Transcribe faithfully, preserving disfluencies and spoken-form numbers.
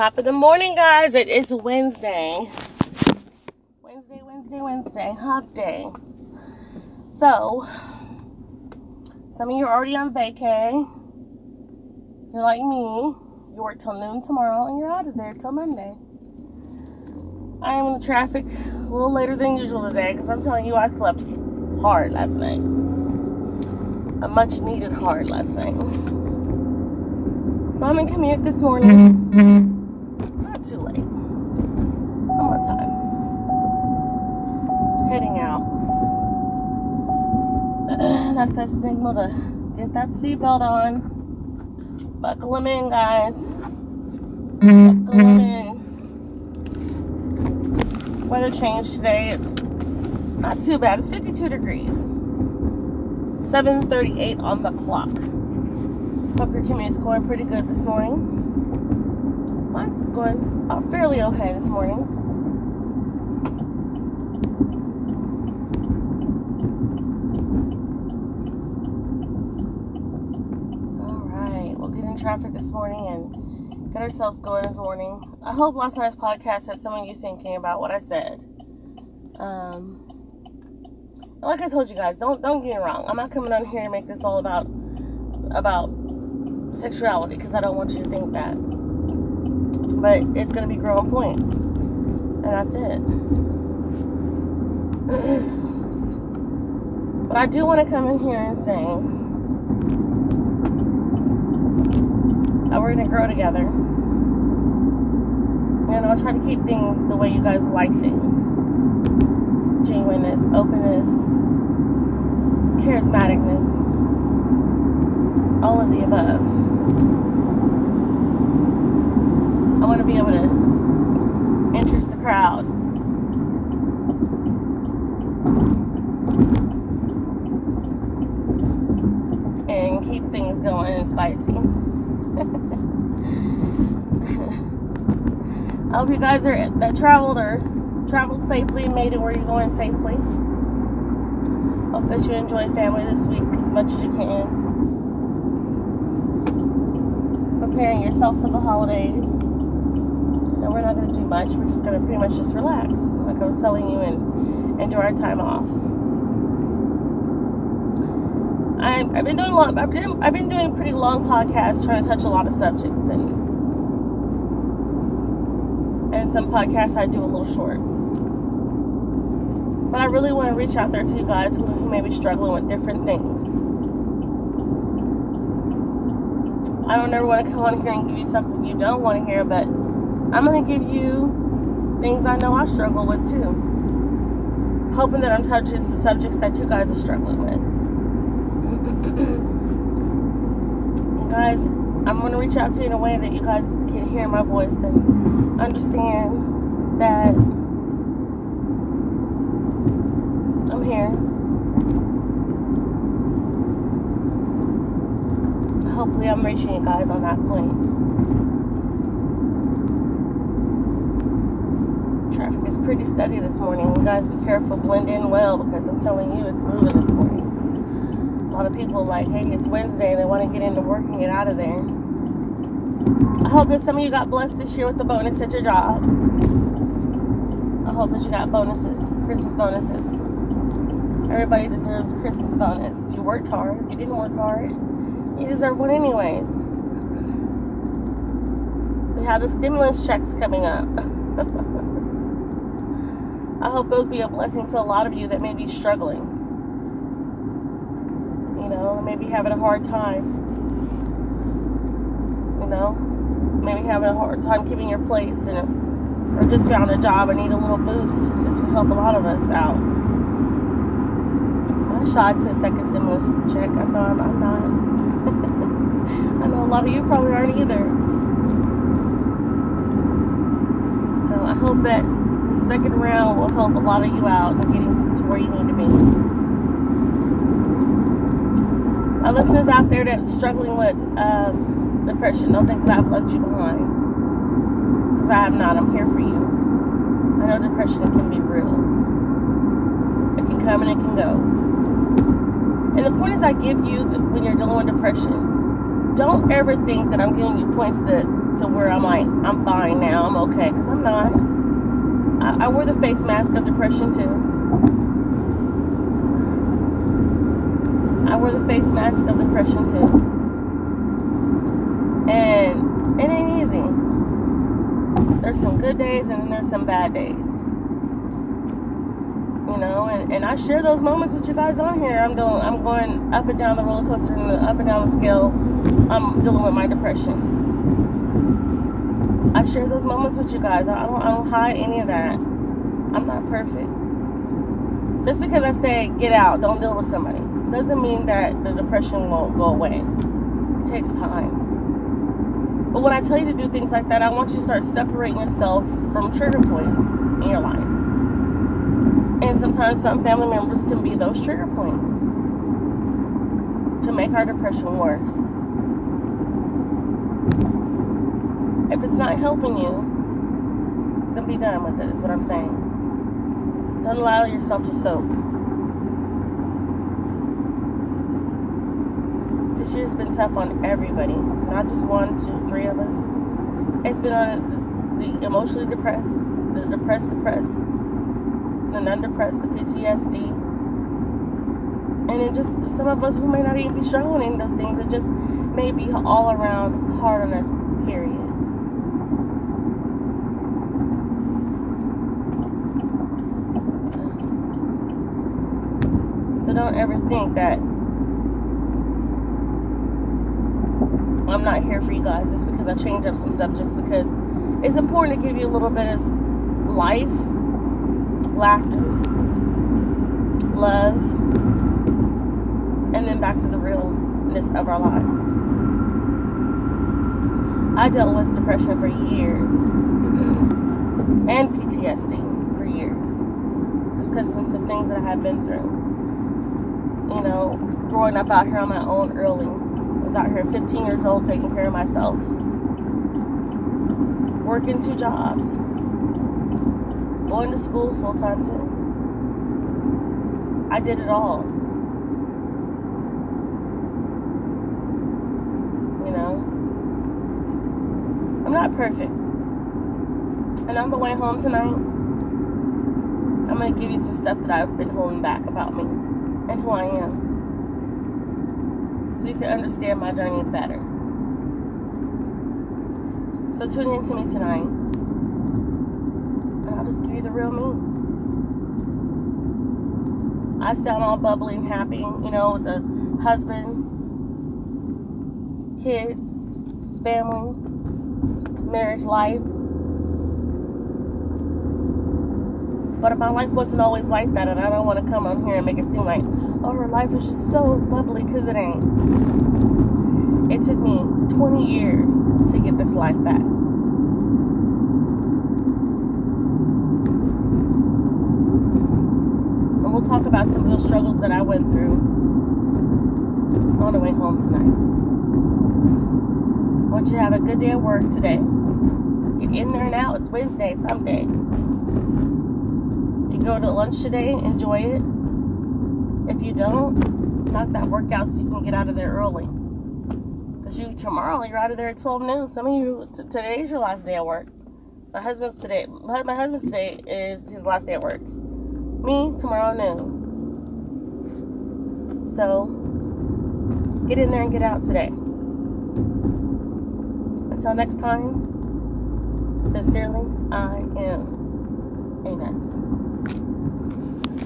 Top of the morning, guys. It is Wednesday. Wednesday, Wednesday, Wednesday. Hump day. So, some of you are already on vacay. You're like me. You work till noon tomorrow, and you're out of there till Monday. I am in the traffic a little later than usual today, because I'm telling you, I slept hard last night. A much-needed hard last night. So I'm in commute this morning. Not too late. I'm on time. Heading out. That's that signal to get that seatbelt on. Buckle them in, guys. Buckle them in. Weather change today. It's not too bad. It's fifty-two degrees. seven thirty-eight on the clock. Hope your commute is going pretty good this morning. Mine's going uh, fairly okay this morning. Alright, we'll get in traffic this morning and get ourselves going this morning. I hope last night's podcast had some of you thinking about what I said. Um, like I told you guys, don't don't get me wrong. I'm not coming on here to make this all about, about sexuality, because I don't want you to think that. But it's going to be growing points. And that's it. But I do want to come in here and say that we're going to grow together. And I'll try to keep things the way you guys like things. Genuineness, openness, charismaticness, all of the above. I want to be able to interest the crowd. And keep things going and spicy. I hope you guys are that traveled or traveled safely and made it where you're going safely. Hope that you enjoy family this week as much as you can. Preparing yourself for the holidays. And we're not going to do much. We're just going to pretty much just relax, like I was telling you, and enjoy our time off. I'm, I've been doing long. I've been, I've been doing pretty long podcasts, trying to touch a lot of subjects, and and some podcasts I do a little short. But I really want to reach out there to you guys who, who may be struggling with different things. I don't ever want to come on here and give you something you don't want to hear, but I'm going to give you things I know I struggle with, too. Hoping that I'm touching some subjects that you guys are struggling with. Guys, I'm going to reach out to you in a way that you guys can hear my voice and understand that I'm here. Hopefully I'm reaching you guys on that point. Traffic is pretty steady this morning. You guys be careful, blend in well, because I'm telling you, it's moving this morning. A lot of people are like, hey, it's Wednesday, they want to get into work and get out of there. I hope that some of you got blessed this year with the bonus at your job. I hope that you got bonuses, Christmas bonuses. Everybody deserves a Christmas bonus. You worked hard, you didn't work hard, you deserve one anyways. We have the stimulus checks coming up. I hope those be a blessing to a lot of you that may be struggling. You know, maybe having a hard time. You know, maybe having a hard time keeping your place, and or just found a job and need a little boost. This will help a lot of us out. I shot to a second stimulus check. I know I'm, I'm not. I know a lot of you probably aren't either. So I hope that the second round will help a lot of you out in getting to where you need to be. My listeners out there that are struggling with um, depression, don't think that I've left you behind. Because I have not. I'm here for you. I know depression can be real. It can come and it can go. And the point is I give you when you're dealing with depression, don't ever think that I'm giving you points to, to where I'm like, I'm fine now, I'm okay, because I'm not. I, I wore the face mask of depression too. I wore the face mask of depression too. And it ain't easy. There's some good days and then there's some bad days. You know, and, and I share those moments with you guys on here. I'm going, I'm going up and down the roller coaster and up and down the scale. I'm dealing with my depression. I share those moments with you guys. I don't, I don't hide any of that. I'm not perfect. Just because I say get out, don't deal with somebody, doesn't mean that the depression won't go away. It takes time. But when I tell you to do things like that, I want you to start separating yourself from trigger points in your life. And sometimes some family members can be those trigger points to make our depression worse. If it's not helping you, then be done with it, is what I'm saying. Don't allow yourself to soak. This year's been tough on everybody, not just one, two, three of us. It's been on the emotionally depressed, the depressed, depressed. And undepressed, the P T S D, and then just some of us who may not even be shown in those things. It just may be all around hard on us, period. So don't ever think that I'm not here for you guys just because I change up some subjects, because it's important to give you a little bit of life, laughter, love, and then back to the realness of our lives. I dealt with depression for years and P T S D for years, just because of some things that I have been through. You know, growing up out here on my own early, I was out here fifteen years old taking care of myself, working two jobs, going to school full time too. I did it all. You know, I'm not perfect. And on the way home tonight, I'm going to give you some stuff that I've been holding back about me and who I am, so you can understand my journey better. So tune in to me tonight. I'll just give you the real me. I sound all bubbly and happy, you know, with the husband, kids, family, marriage life. But my life wasn't always like that, and I don't want to come on here and make it seem like, oh, her life was just so bubbly, because it ain't. It took me twenty years to get this life back. Talk about some of those struggles that I went through on the way home tonight. I want you to have a good day at work today. Get in there and out. It's Wednesday, it's hump day. You go to lunch today, enjoy it. If you don't, knock that workout so you can get out of there early. Because you tomorrow you're out of there at twelve noon. Some of you t- today's your last day at work. My husband's today. My husband's today is his last day at work. Me tomorrow noon. So get in there and get out today. Until next time, sincerely, I am Amos.